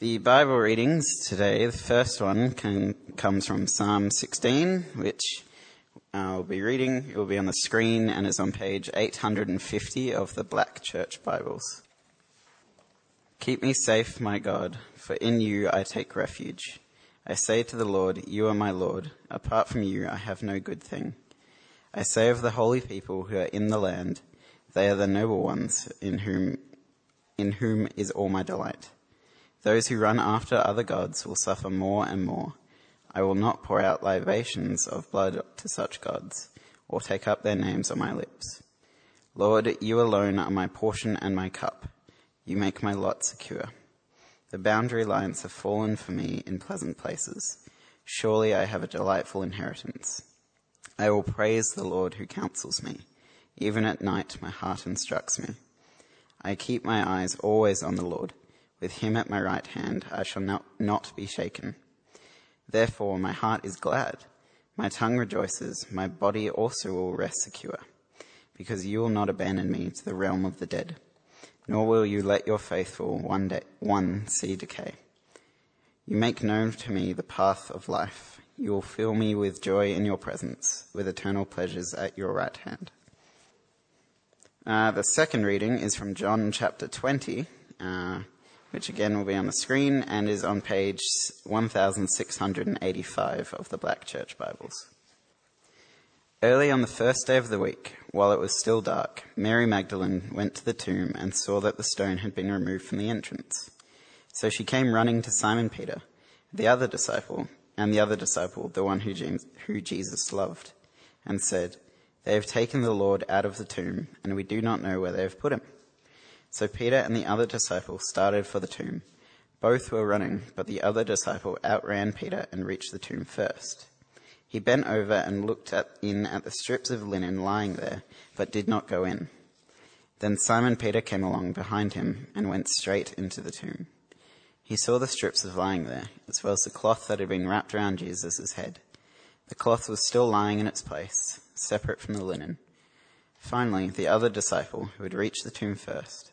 The Bible readings today, the first one comes from Psalm 16, which I'll be reading. It will be on the screen and is on page 850 of the Black Church Bibles. Keep me safe, my God, for in you I take refuge. I say to the Lord, you are my Lord. Apart from you, I have no good thing. I say of the holy people who are in the land, they are the noble ones in whom is all my delight. Those who run after other gods will suffer more and more. I will not pour out libations of blood to such gods, or take up their names on my lips. Lord, you alone are my portion and my cup. You make my lot secure. The boundary lines have fallen for me in pleasant places. Surely I have a delightful inheritance. I will praise the Lord who counsels me. Even at night my heart instructs me. I keep my eyes always on the Lord. With him at my right hand, I shall not be shaken. Therefore, my heart is glad. My tongue rejoices. My body also will rest secure, because you will not abandon me to the realm of the dead, nor will you let your faithful one see decay. You make known to me the path of life. You will fill me with joy in your presence, with eternal pleasures at your right hand. The second reading is from John chapter 20, which again will be on the screen and is on page 1685 of the Black Church Bibles. Early on the first day of the week, while it was still dark, Mary Magdalene went to the tomb and saw that the stone had been removed from the entrance. So she came running to Simon Peter, the other disciple, the one who Jesus loved, and said, "They have taken the Lord out of the tomb, and we do not know where they have put him." So Peter and the other disciple started for the tomb. Both were running, but the other disciple outran Peter and reached the tomb first. He bent over and looked in at the strips of linen lying there, but did not go in. Then Simon Peter came along behind him and went straight into the tomb. He saw the strips of lying there, as well as the cloth that had been wrapped around Jesus' head. The cloth was still lying in its place, separate from the linen. Finally, the other disciple, who had reached the tomb first,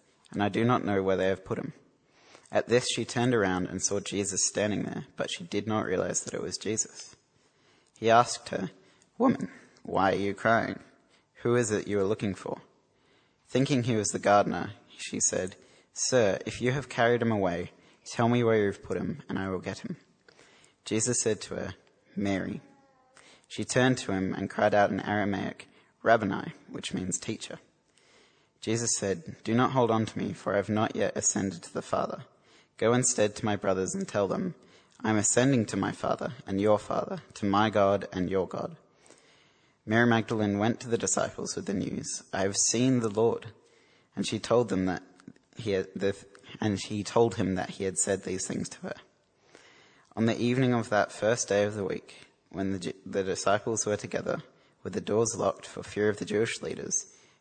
"and I do not know where they have put him." At this she turned around and saw Jesus standing there, but she did not realize that it was Jesus. He asked her, "Woman, why are you crying? Who is it you are looking for?" Thinking he was the gardener, she said, "Sir, if you have carried him away, tell me where you have put him, and I will get him." Jesus said to her, "Mary." She turned to him and cried out in Aramaic, "Rabboni," which means teacher. Jesus said, "Do not hold on to me, for I have not yet ascended to the Father. Go instead to my brothers and tell them, I am ascending to my Father and your Father, to my God and your God." Mary Magdalene went to the disciples with the news, "I have seen the Lord," and she told them that he had said these things to her. On the evening of that first day of the week, when the disciples were together, with the doors locked for fear of the Jewish leaders,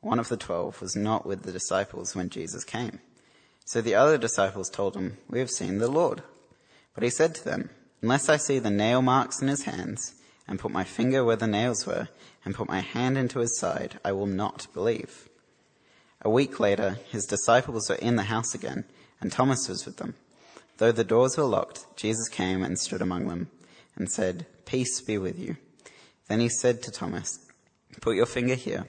one of the 12, was not with the disciples when Jesus came. So the other disciples told him, "We have seen the Lord." But he said to them, "Unless I see the nail marks in his hands, and put my finger where the nails were, and put my hand into his side, I will not believe." A week later, his disciples were in the house again, and Thomas was with them. Though the doors were locked, Jesus came and stood among them, and said, "Peace be with you." Then he said to Thomas, "Put your finger here.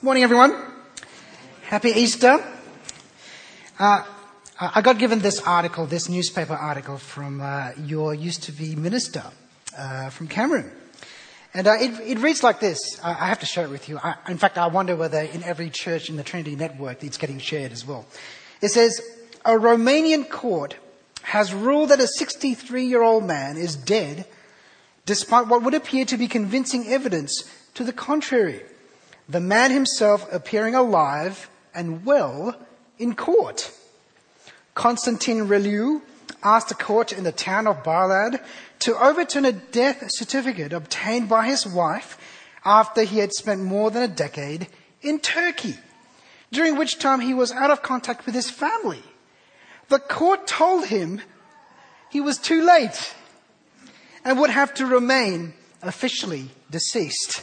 Morning, everyone. Happy Easter. I got given this newspaper article from your used-to-be minister from Cameroon. And it reads like this. I have to share it with you. In fact, I wonder whether in every church in the Trinity Network it's getting shared as well. It says, "A Romanian court has ruled that a 63-year-old man is dead despite what would appear to be convincing evidence to the contrary. The man himself appearing alive and well in court. Constantine Reliu asked the court in the town of Balad to overturn a death certificate obtained by his wife after he had spent more than a decade in Turkey, during which time he was out of contact with his family. The court told him he was too late and would have to remain officially deceased."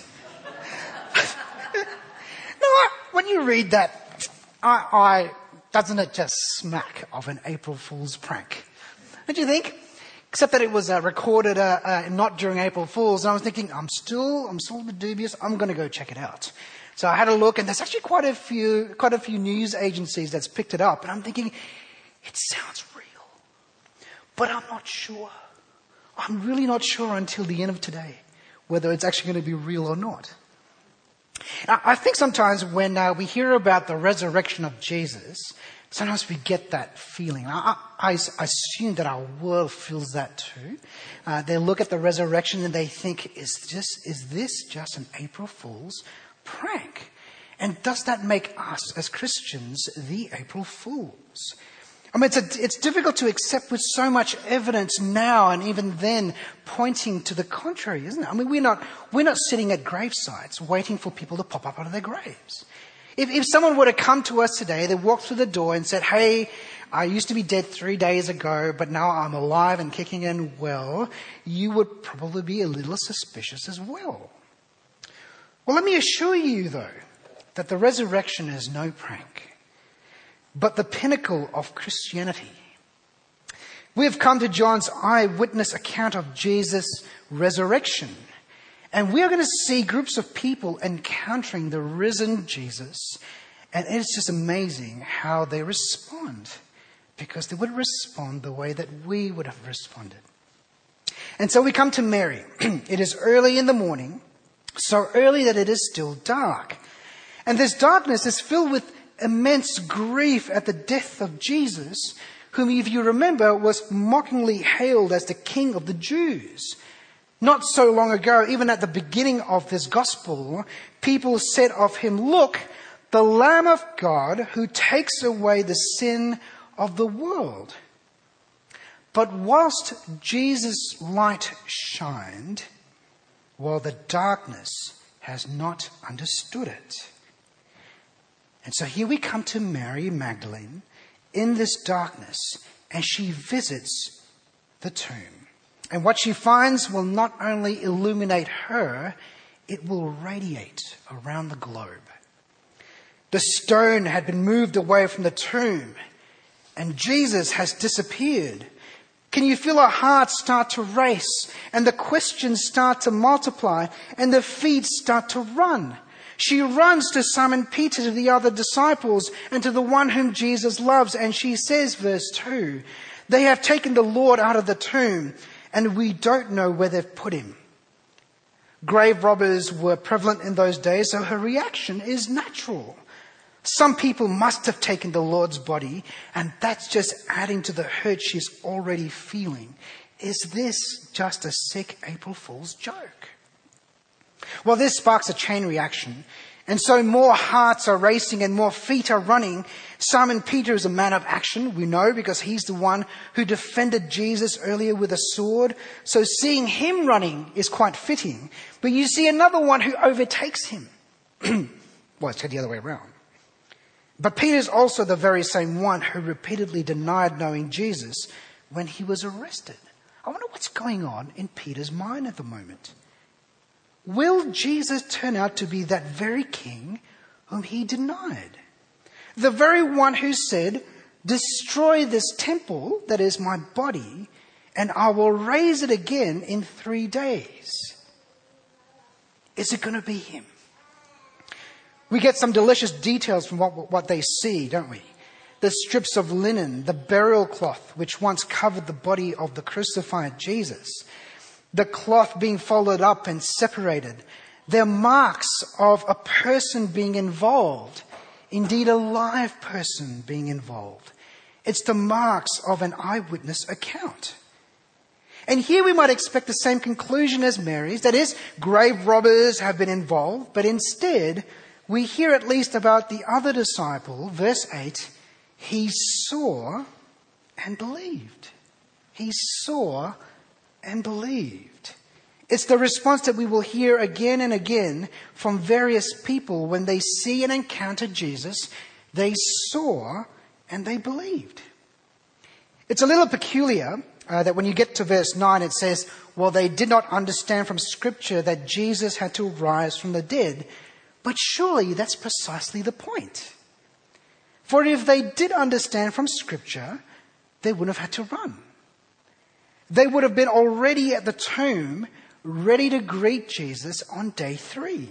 Now, when you read that, doesn't it just smack of an April Fool's prank? Don't you think? Except that it was recorded not during April Fool's. And I was thinking, I'm still a bit dubious. I'm going to go check it out. So I had a look, and there's actually quite a few news agencies that's picked it up. And I'm thinking, it sounds real, but I'm not sure. I'm really not sure until the end of today whether it's actually going to be real or not. I think sometimes when we hear about the resurrection of Jesus, sometimes we get that feeling. I assume that our world feels that too. They look at the resurrection and they think, is this just an April Fool's prank? And does that make us as Christians the April Fools? I mean, it's difficult to accept with so much evidence now and even then pointing to the contrary, isn't it? I mean, we're not sitting at gravesites waiting for people to pop up out of their graves. If someone were to come to us today, they walked through the door and said, "Hey, I used to be dead 3 days ago, but now I'm alive and kicking and well," you would probably be a little suspicious as well. Well, let me assure you, though, that the resurrection is no prank, but the pinnacle of Christianity. We've come to John's eyewitness account of Jesus' resurrection, and we are going to see groups of people encountering the risen Jesus, and it's just amazing how they respond, because they would respond the way that we would have responded. And so we come to Mary. It is early in the morning, so early that it is still dark. And this darkness is filled with immense grief at the death of Jesus, whom, if you remember, was mockingly hailed as the King of the Jews. Not so long ago, even at the beginning of this gospel, people said of him, "Look, the Lamb of God who takes away the sin of the world." But whilst Jesus' light shined, well, the darkness has not understood it. And so here we come to Mary Magdalene in this darkness, and she visits the tomb. And what she finds will not only illuminate her, it will radiate around the globe. The stone had been moved away from the tomb, and Jesus has disappeared. Can you feel her heart start to race, and the questions start to multiply, and the feet start to run? She runs to Simon Peter, to the other disciples, and to the one whom Jesus loves. And she says, verse 2, "They have taken the Lord out of the tomb, and we don't know where they've put him." Grave robbers were prevalent in those days, so her reaction is natural. Some people must have taken the Lord's body, and that's just adding to the hurt she's already feeling. Is this just a sick April Fool's joke? Well, this sparks a chain reaction. And so more hearts are racing and more feet are running. Simon Peter is a man of action, we know, because he's the one who defended Jesus earlier with a sword. So seeing him running is quite fitting. But you see another one who overtakes him. Well, it's the other way around. But Peter's also the very same one who repeatedly denied knowing Jesus when he was arrested. I wonder what's going on in Peter's mind at the moment? Will Jesus turn out to be that very king whom he denied? The very one who said, "Destroy this temple that is my body, and I will raise it again in 3 days." Is it going to be him? We get some delicious details from what they see, don't we? The strips of linen, the burial cloth which once covered the body of the crucified Jesus, the cloth being folded up and separated. They're marks of a person being involved, indeed a live person being involved. It's the marks of an eyewitness account. And here we might expect the same conclusion as Mary's, that is, grave robbers have been involved, but instead we hear at least about the other disciple, verse 8, he saw and believed. He saw and believed. It's the response that we will hear again and again from various people when they see and encounter Jesus. They saw and they believed. It's a little peculiar that when you get to verse 9 it says, well, they did not understand from Scripture that Jesus had to rise from the dead. But surely that's precisely the point. For if they did understand from Scripture, they wouldn't have had to run. They would have been already at the tomb, ready to greet Jesus on day 3.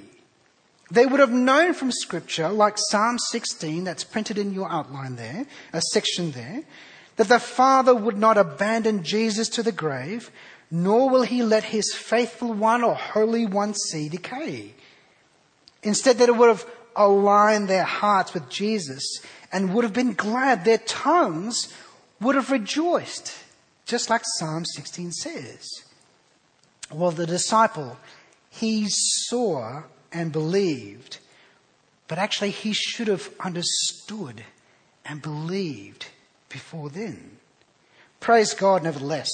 They would have known from Scripture, like Psalm 16, that's printed in your outline there, a section there, that the Father would not abandon Jesus to the grave, nor will he let his faithful one or holy one see decay. Instead, that it would have aligned their hearts with Jesus and would have been glad. Their tongues would have rejoiced, just like Psalm 16 says. Well, the disciple, he saw and believed, but actually he should have understood and believed before then. Praise God, nevertheless,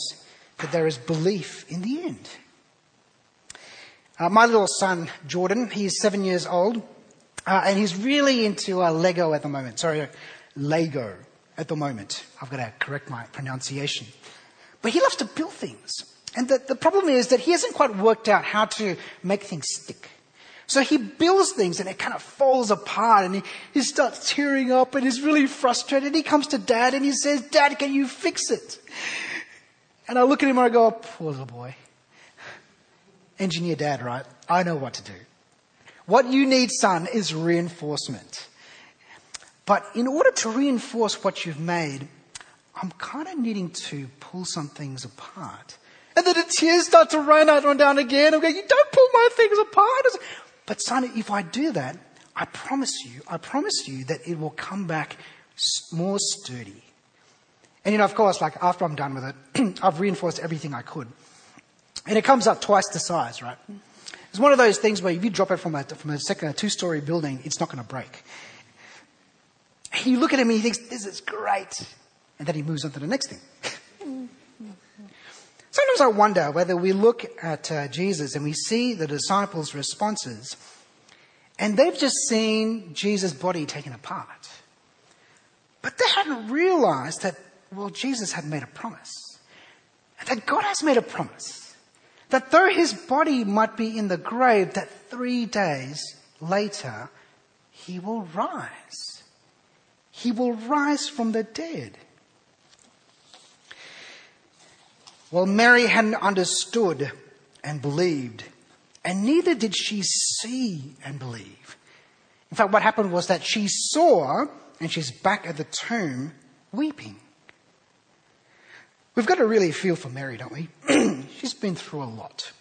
that there is belief in the end. My little son, Jordan, he's 7 years old, and he's really into Lego at the moment. Sorry, Lego at the moment. I've got to correct my pronunciation. But he loves to build things. And the problem is that he hasn't quite worked out how to make things stick. So he builds things and it kind of falls apart and he starts tearing up and he's really frustrated. He comes to Dad and he says, "Dad, can you fix it?" And I look at him and I go, "Oh, poor little boy. Engineer Dad, right? I know what to do." What you need, son, is reinforcement. But in order to reinforce what you've made, I'm kind of needing to pull some things apart. And then the tears start to rain out and down again. I'm going, "You don't pull my things apart." But son, if I do that, I promise you that it will come back more sturdy. And of course, like after I'm done with it, I've reinforced everything I could. And it comes up twice the size, right? It's one of those things where if you drop it from a two-story building, it's not going to break. And you look at him and he thinks, "This is great." And then he moves on to the next thing. Sometimes I wonder whether we look at Jesus and we see the disciples' responses and they've just seen Jesus' body taken apart. But they hadn't realized that, well, Jesus had made a promise. And that God has made a promise. That though his body might be in the grave, that 3 days later, he will rise. He will rise from the dead. Well, Mary hadn't understood and believed, and neither did she see and believe. In fact, what happened was that she saw, and she's back at the tomb weeping. We've got to really feel for Mary, don't we? She's been through a lot.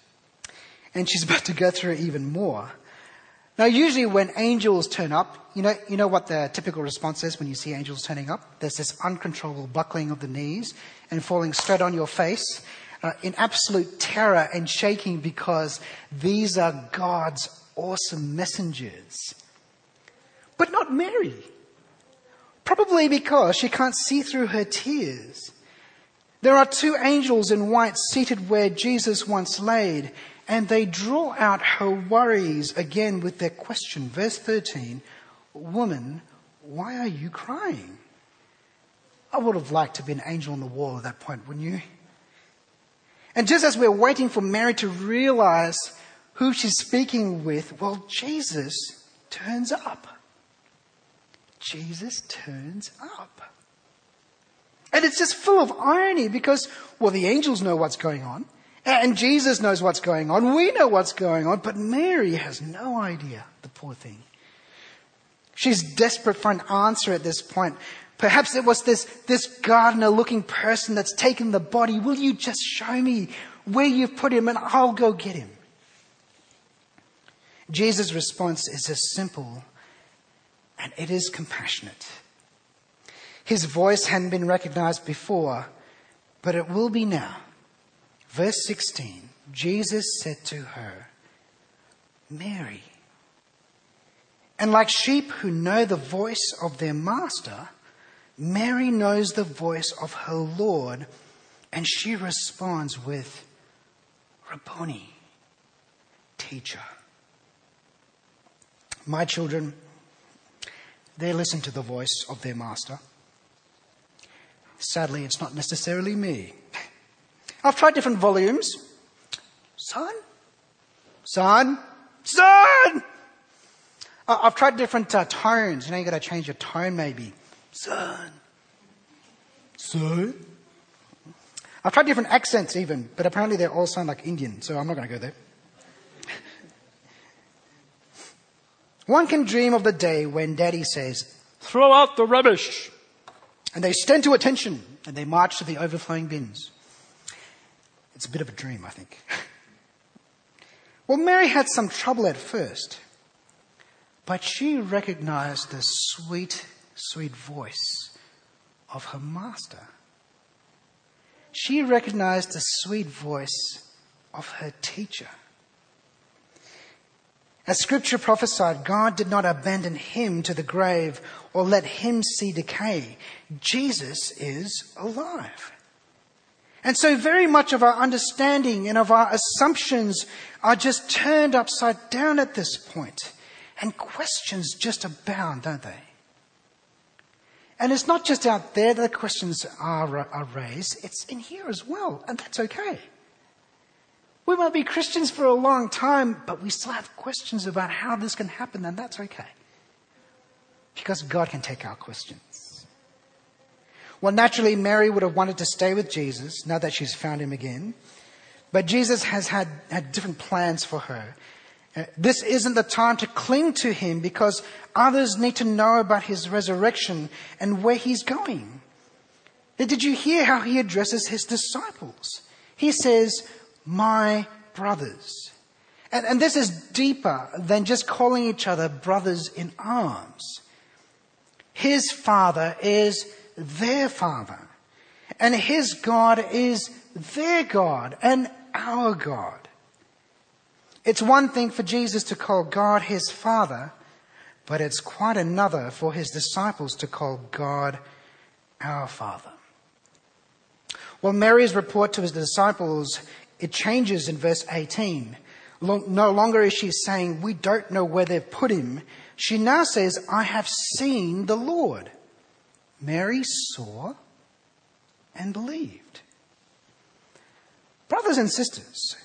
And she's about to go through even more. Now, usually when angels turn up, you know what the typical response is when you see angels turning up? There's this uncontrollable buckling of the knees and falling straight on your face in absolute terror and shaking, because these are God's awesome messengers. But not Mary. Probably because she can't see through her tears. There are two angels in white seated where Jesus once laid, and they draw out her worries again with their question. Verse 13, "Woman, why are you crying?" I would have liked to be an angel on the wall at that point, wouldn't you? And just as we're waiting for Mary to realize who she's speaking with, well, Jesus turns up. Jesus turns up. And it's just full of irony because, well, the angels know what's going on, and Jesus knows what's going on, we know what's going on, but Mary has no idea, the poor thing. She's desperate for an answer at this point. Perhaps it was this gardener-looking person that's taken the body. Will you just show me where you've put him and I'll go get him? Jesus' response is as simple, and it is compassionate. His voice hadn't been recognized before, but it will be now. Verse 16, Jesus said to her, Mary. And like sheep who know the voice of their master, Mary knows the voice of her Lord, and she responds with, Rabboni, teacher. My children, they listen to the voice of their master. Sadly, it's not necessarily me. I've tried different volumes. Son! I've tried different tones. You know, you've got to change your tone maybe. Son. I've tried different accents even, but apparently they all sound like Indian, so I'm not going to go there. One can dream of the day when Daddy says, throw out the rubbish. And they stand to attention and they march to the overflowing bins. It's a bit of a dream, I think. Well, Mary had some trouble at first, but she recognized the sweet, sweet voice of her master. She recognized the sweet voice of her teacher. As Scripture prophesied, God did not abandon him to the grave or let him see decay. Jesus is alive. And so very much of our understanding and of our assumptions are just turned upside down at this point. And questions just abound, don't they? And it's not just out there that the questions are raised. It's in here as well, and that's okay. We might be Christians for a long time, but we still have questions about how this can happen, and that's okay. Because God can take our questions. Well, naturally, Mary would have wanted to stay with Jesus, now that she's found him again. But Jesus has had different plans for her. This isn't the time to cling to him because others need to know about his resurrection and where he's going. Did you hear how he addresses his disciples? He says, my brothers. And this is deeper than just calling each other brothers in arms. His Father is their Father, and his God is their God and our God. It's one thing for Jesus to call God his Father, but it's quite another for his disciples to call God our Father. Well, Mary's report to his disciples, it changes in verse 18. No longer is she saying, we don't know where they've put him. She now says, I have seen the Lord. Mary saw and believed. Brothers and sisters,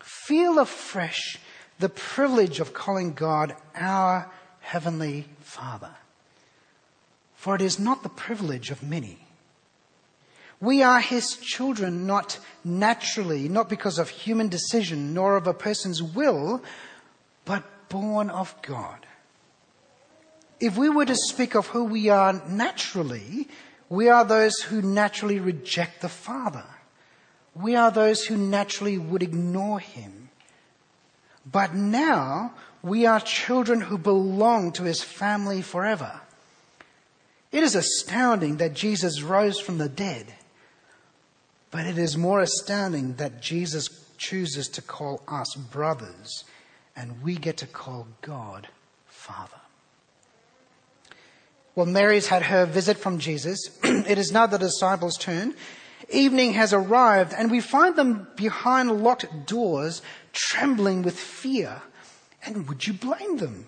feel afresh the privilege of calling God our Heavenly Father. For it is not the privilege of many. We are his children, not naturally, not because of human decision, nor of a person's will, but born of God. If we were to speak of who we are naturally, we are those who naturally reject the Father. We are those who naturally would ignore him. But now we are children who belong to his family forever. It is astounding that Jesus rose from the dead, but it is more astounding that Jesus chooses to call us brothers, and we get to call God Father. Well, Mary's had her visit from Jesus. It is now the disciples' turn. Evening has arrived, and we find them behind locked doors, trembling with fear. And would you blame them?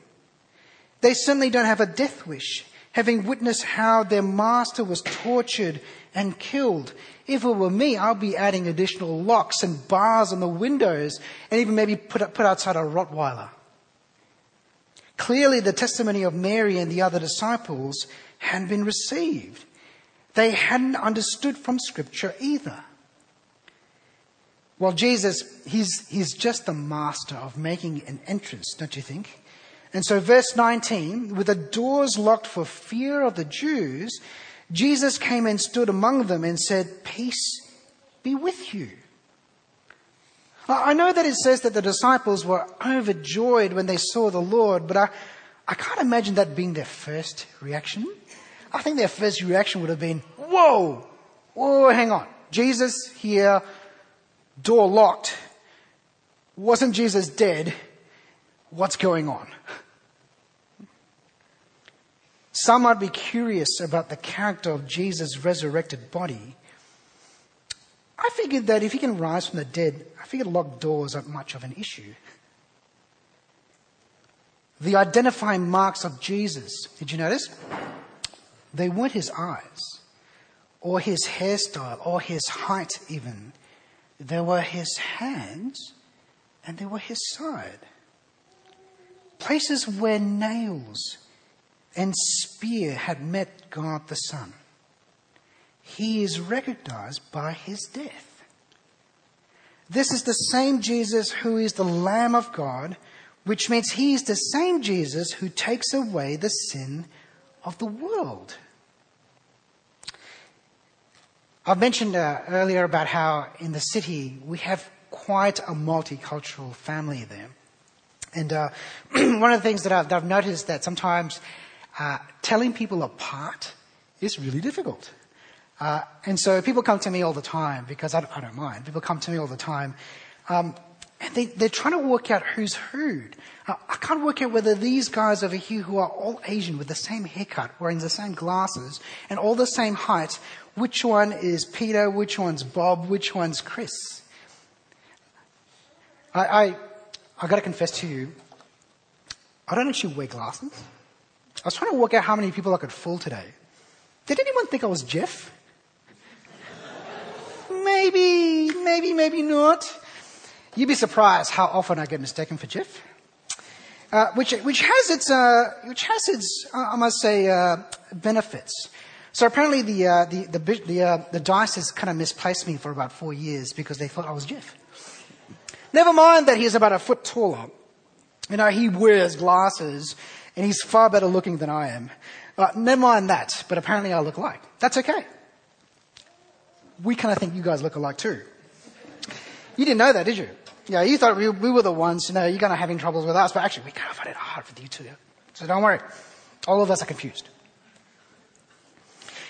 They certainly don't have a death wish. having witnessed how their master was tortured and killed. If it were me, I'd be adding additional locks and bars on the windows and even maybe put outside a Rottweiler. Clearly, the testimony of Mary and the other disciples hadn't been received. They hadn't understood from Scripture either. Well, Jesus, he's just the master of making an entrance, don't you think? And so verse 19, with the doors locked for fear of the Jews, Jesus came and stood among them and said, "Peace be with you." I know that it says that the disciples were overjoyed when they saw the Lord, but I can't imagine that being their first reaction. I think their first reaction would have been, whoa, hang on. Jesus here, door locked. Wasn't Jesus dead? What's going on? Some might be curious about the character of Jesus' resurrected body. I figured that if he can rise from the dead, I figured locked doors aren't much of an issue. The identifying marks of Jesus, did you notice? They weren't his eyes, or his hairstyle, or his height even. They were his hands, and they were his side. Places where nails and spear had met God the Son. He is recognized by his death. This is the same Jesus who is the Lamb of God, which means he is the same Jesus who takes away the sin of the world. I mentioned earlier about how in the city we have quite a multicultural family there. And one of the things that I've noticed that sometimes telling people apart is really difficult. And so people come to me all the time, because I don't mind. People come to me all the time, and they're trying to work out who's who. I can't work out whether these guys over here who are all Asian with the same haircut, wearing the same glasses, and all the same height, which one is Peter, which one's Bob, which one's Chris. I got to confess to you, I don't actually wear glasses. I was trying to work out how many people I could fool today. Did anyone think I was Jeff? Maybe not. You'd be surprised how often I get mistaken for Jeff, which has its I must say benefits. So apparently the diocese kind of misplaced me for about 4 years because they thought I was Jeff. Never mind that he's about a foot taller. You know, he wears glasses and he's far better looking than I am. Never mind that, but apparently I look alike. That's okay. We kind of think you guys look alike too. You didn't know that, did you? Yeah, you thought we were the ones, you're kind of having troubles with us, but actually we kind of find it hard with you too. So don't worry. All of us are confused.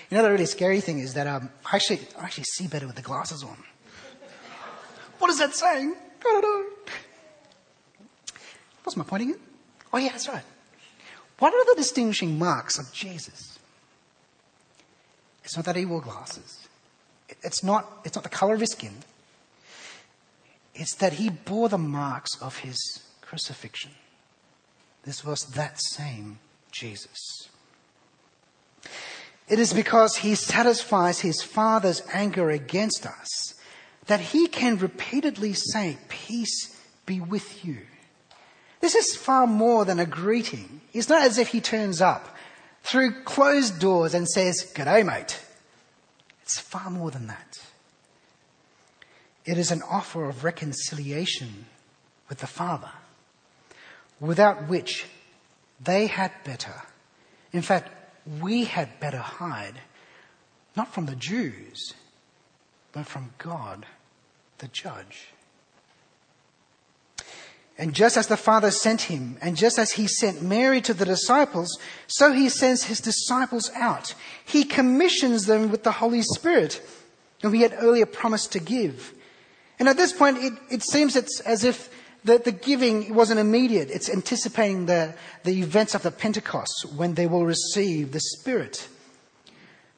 You know, the really scary thing is that I actually see better with the glasses on. What is that saying? I don't know. What's my point again? Oh, yeah, that's right. What are the distinguishing marks of Jesus? It's not that he wore glasses. It's not the color of his skin. It's that he bore the marks of his crucifixion. This was that same Jesus. It is because he satisfies his Father's anger against us that he can repeatedly say, "Peace be with you." This is far more than a greeting. It's not as if he turns up through closed doors and says, "G'day, mate." It's far more than that. It is an offer of reconciliation with the Father, without which they had better, in fact, we had better hide, not from the Jews, but from God, the judge. And just as the Father sent him, and just as he sent Mary to the disciples, so he sends his disciples out. He commissions them with the Holy Spirit, whom he had earlier promised to give. And at this point, it seems it's as if the giving wasn't immediate. It's anticipating the events of the Pentecost, when they will receive the Spirit.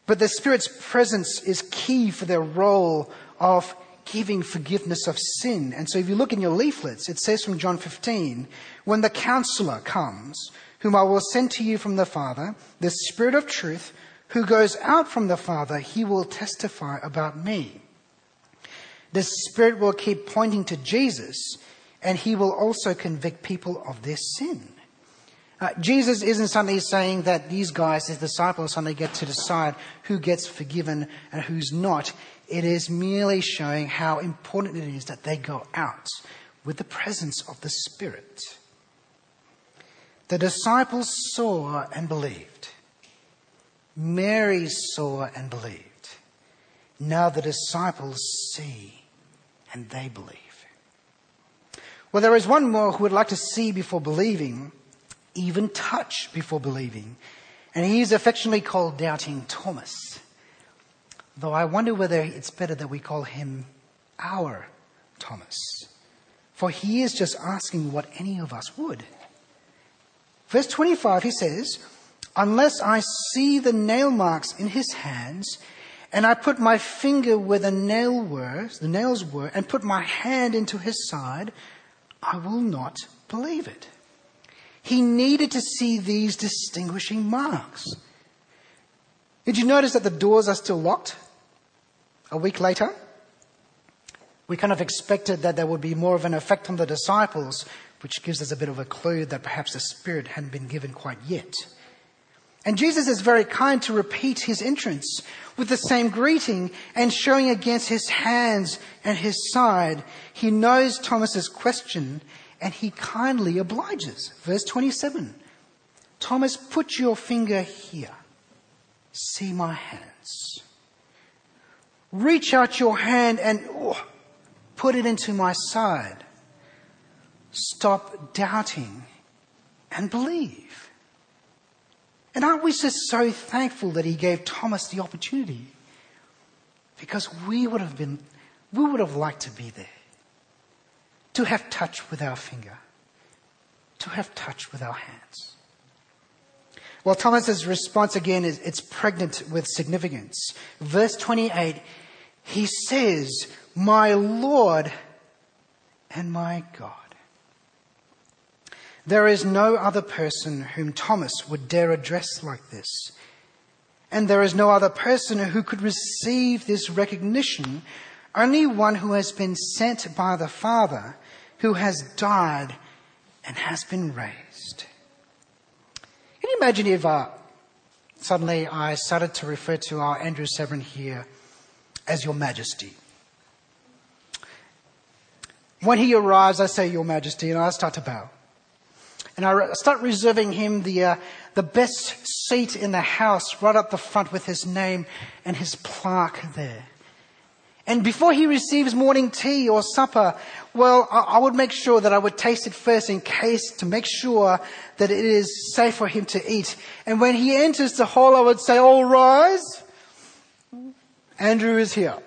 But the Spirit's presence is key for their role of giving forgiveness of sin. And so if you look in your leaflets, it says from John 15, "When the Counselor comes, whom I will send to you from the Father, the Spirit of truth, who goes out from the Father, he will testify about me. The Spirit will keep pointing to Jesus, and he will also convict people of their sin. Jesus isn't suddenly saying that these guys, his disciples, suddenly get to decide who gets forgiven and who's not. It is merely showing how important it is that they go out with the presence of the Spirit. The disciples saw and believed. Mary saw and believed. Now the disciples see and they believe. Well, there is one more who would like to see before believing, even touch before believing, and he is affectionately called Doubting Thomas. Though I wonder whether it's better that we call him our Thomas, for he is just asking what any of us would. Verse 25, he says, "Unless I see the nail marks in his hands, and I put my finger where the nails were, and put my hand into his side, I will not believe it." He needed to see these distinguishing marks. Did you notice that the doors are still locked? A week later, we kind of expected that there would be more of an effect on the disciples, which gives us a bit of a clue that perhaps the Spirit hadn't been given quite yet. And Jesus is very kind to repeat his entrance with the same greeting and showing against his hands and his side. He knows Thomas's question and he kindly obliges. Verse 27, "Thomas, put your finger here. See my hands. Reach out your hand and put it into my side." Stop doubting and believe. And aren't we just so thankful that he gave Thomas the opportunity? Because we would have liked to be there. To have touch with our finger. To have touch with our hands. Well, Thomas's response again is, it's pregnant with significance. Verse 28, he says, "My Lord and my God." There is no other person whom Thomas would dare address like this. And there is no other person who could receive this recognition, only one who has been sent by the Father, who has died and has been raised. Can you imagine if suddenly I started to refer to our Andrew Severin here as Your Majesty? When he arrives, I say, "Your Majesty," and I start to bow. And I start reserving him the best seat in the house, right up the front with his name and his plaque there. And before he receives morning tea or supper, well, I would make sure that I would taste it first to make sure that it is safe for him to eat. And when he enters the hall, I would say, "All rise. Andrew is here."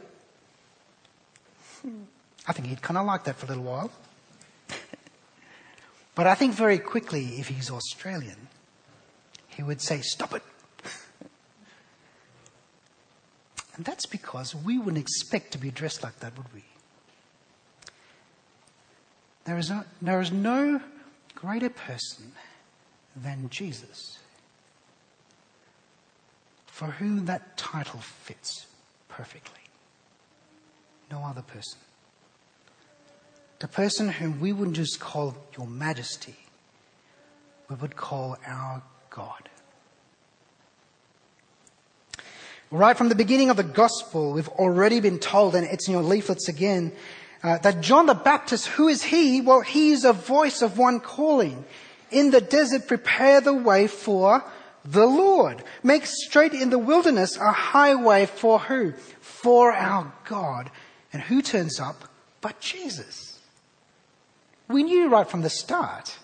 I think he'd kind of like that for a little while. But I think very quickly, if he's Australian, he would say, "Stop it." And that's because we wouldn't expect to be dressed like that, would we? There is no greater person than Jesus, for whom that title fits perfectly. No other person. The person whom we wouldn't just call Your Majesty, we would call our God. Right from the beginning of the gospel, we've already been told, and it's in your leaflets again, that John the Baptist, who is he? Well, he is a voice of one calling. "In the desert, prepare the way for the Lord. Make straight in the wilderness a highway for who? For our God." And who turns up but Jesus? We knew right from the start.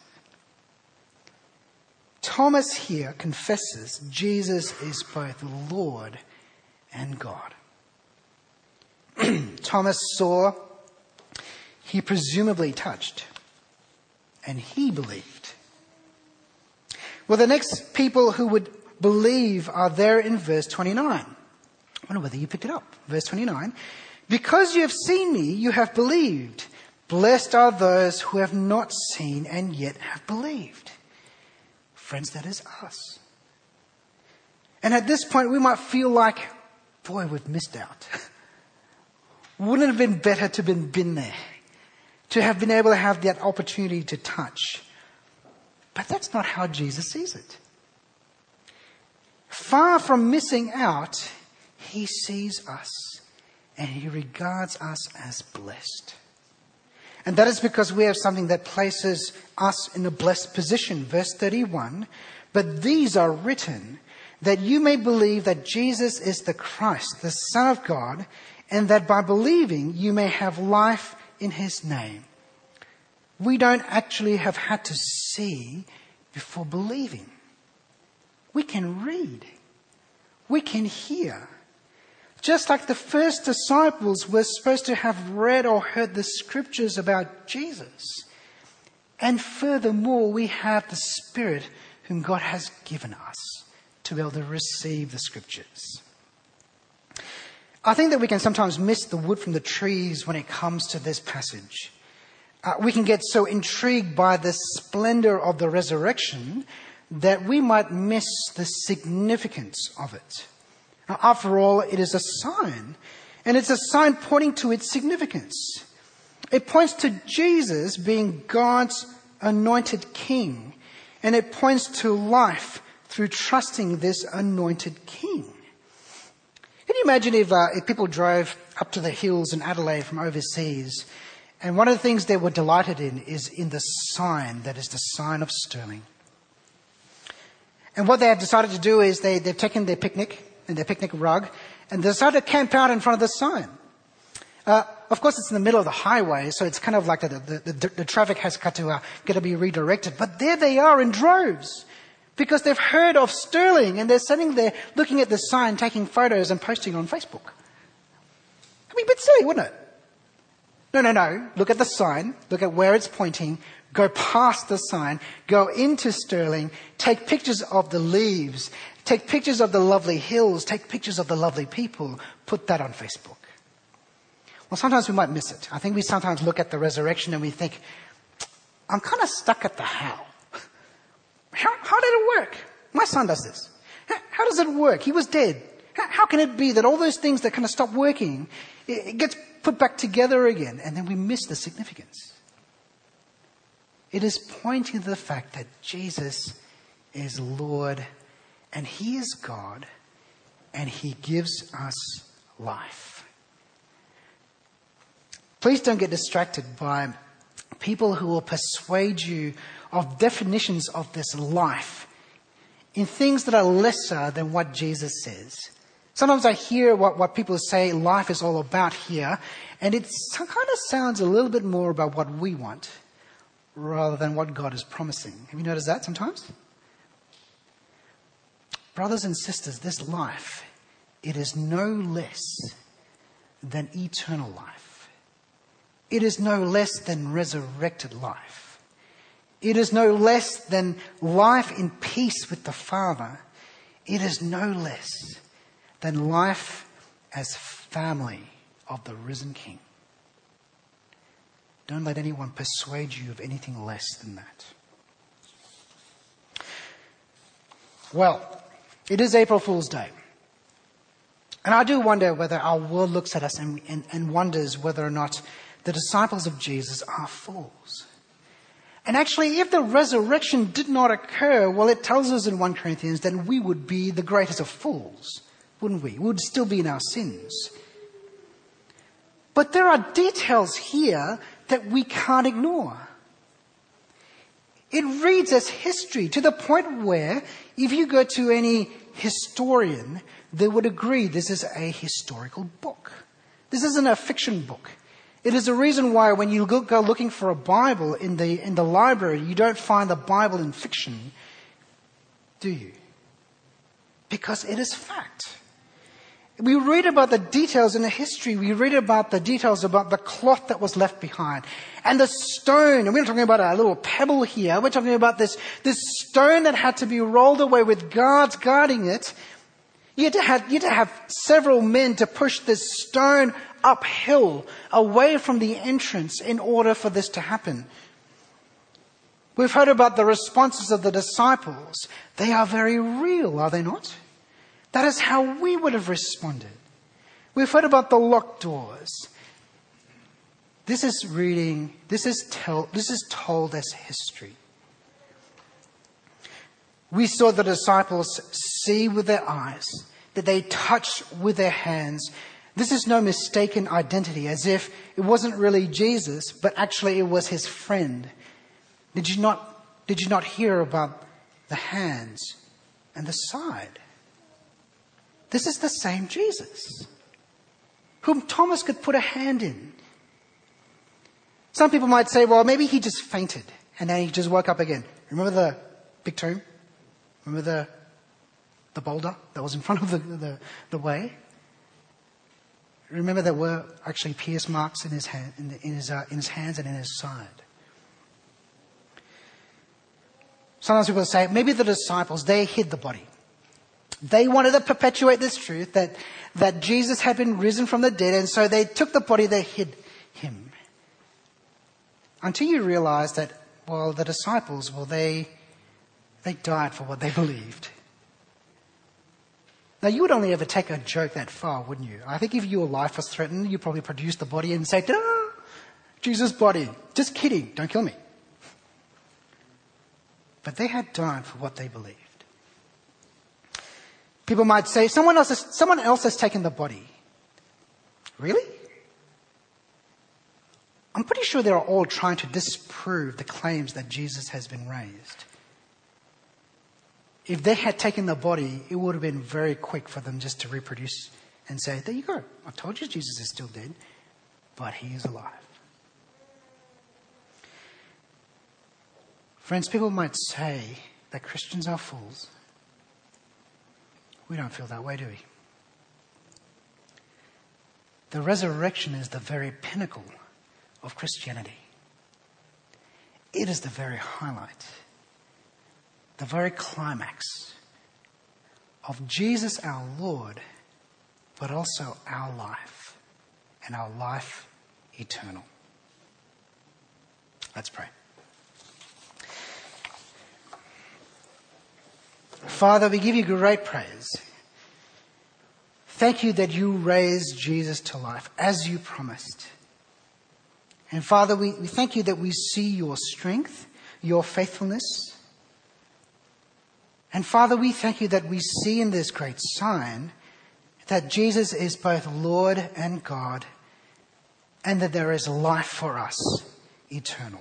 Thomas here confesses Jesus is both Lord and God. Thomas saw, he presumably touched, and he believed. Well, the next people who would believe are there in verse 29. I wonder whether you picked it up. Verse 29. "Because you have seen me, you have believed. Blessed are those who have not seen and yet have believed." Friends, that is us. And at this point, we might feel like, boy, we've missed out. Wouldn't it have been better to have been there? To have been able to have that opportunity to touch. But that's not how Jesus sees it. Far from missing out, he sees us and he regards us as blessed. And that is because we have something that places us in a blessed position. Verse 31, but these are written that you may believe that Jesus is the Christ, the Son of God, and that by believing you may have life in his name. We don't actually have had to see before believing. We can read. We can hear. Just like the first disciples were supposed to have read or heard the scriptures about Jesus. And furthermore, we have the Spirit whom God has given us to be able to receive the scriptures. I think that we can sometimes miss the wood from the trees when it comes to this passage. We can get so intrigued by the splendor of the resurrection that we might miss the significance of it. Now, after all, it is a sign, and it's a sign pointing to its significance. It points to Jesus being God's anointed king, and it points to life through trusting this anointed king. Can you imagine if people drove up to the hills in Adelaide from overseas? And one of the things they were delighted in is in the sign that is the sign of Stirling. And what they have decided to do is they've taken their picnic and their picnic rug and they decided to camp out in front of the sign. Of course, it's in the middle of the highway, so it's kind of like the traffic has got to be redirected. But there they are in droves because they've heard of Stirling and they're sitting there looking at the sign, taking photos and posting on Facebook. I mean, a bit silly, wouldn't it? No. Look at the sign. Look at where it's pointing. Go past the sign. Go into Stirling. Take pictures of the leaves. Take pictures of the lovely hills. Take pictures of the lovely people. Put that on Facebook. Well, sometimes we might miss it. I think we sometimes look at the resurrection and we think, I'm kind of stuck at the how. How did it work? My son does this. How does it work? He was dead. How can it be that all those things that kind of stop working, it gets put back together again, and then we miss the significance? It is pointing to the fact that Jesus is Lord, and he is God, and he gives us life. Please don't get distracted by people who will persuade you of definitions of this life in things that are lesser than what Jesus says. Sometimes I hear what people say life is all about here, and it kind of sounds a little bit more about what we want rather than what God is promising. Have you noticed that sometimes? Brothers and sisters, this life, it is no less than eternal life. It is no less than resurrected life. It is no less than life in peace with the Father. It is no less than life as family of the risen King. Don't let anyone persuade you of anything less than that. Well, it is April Fool's Day. And I do wonder whether our world looks at us and wonders whether or not the disciples of Jesus are fools. And actually, if the resurrection did not occur, well, it tells us in 1 Corinthians that we would be the greatest of fools, wouldn't we? We would still be in our sins. But there are details here that we can't ignore. It reads as history to the point where if you go to any historian, they would agree this is a historical book. This isn't a fiction book. It is the reason why when you go looking for a Bible in the library, you don't find the Bible in fiction, do you? Because it is fact. We read about the details in the history. We read about the details about the cloth that was left behind and the stone. And we're not talking about a little pebble here. We're talking about this stone that had to be rolled away with guards guarding it. You had to have several men to push this stone uphill away from the entrance in order for this to happen. We've heard about the responses of the disciples. They are very real, are they not? That is how we would have responded. We've heard about the locked doors. This is told as history. We saw the disciples see with their eyes, that they touch with their hands. This is no mistaken identity, as if it wasn't really Jesus, but actually it was his friend. Did you not hear about the hands and the side? This is the same Jesus, whom Thomas could put a hand in. Some people might say, well, maybe he just fainted and then he just woke up again. Remember the big tomb? Remember the boulder that was in front of the way? Remember there were actually pierce marks in his hand, in his hands and in his side. Sometimes people say, maybe the disciples, they hid the body. They wanted to perpetuate this truth that Jesus had been risen from the dead, and so they took the body, they hid him. Until you realize that, well, the disciples, they died for what they believed. Now, you would only ever take a joke that far, wouldn't you? I think if your life was threatened, you'd probably produce the body and say, ta-da! Jesus' body. Just kidding. Don't kill me. But they had died for what they believed. People might say, someone else has taken the body. Really? I'm pretty sure they are all trying to disprove the claims that Jesus has been raised. If they had taken the body, it would have been very quick for them just to reproduce and say, there you go. I told you Jesus is still dead, but he is alive. Friends, people might say that Christians are fools. We don't feel that way, do we? The resurrection is the very pinnacle of Christianity. It is the very highlight, the very climax of Jesus our Lord, but also our life and our life eternal. Let's pray. Father, we give you great praise. Thank you that you raised Jesus to life as you promised. And Father, we thank you that we see your strength, your faithfulness. And Father, we thank you that we see in this great sign that Jesus is both Lord and God, and that there is life for us, eternal.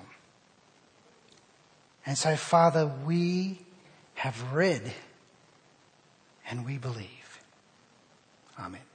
And so, Father, we have read and we believe. Amen.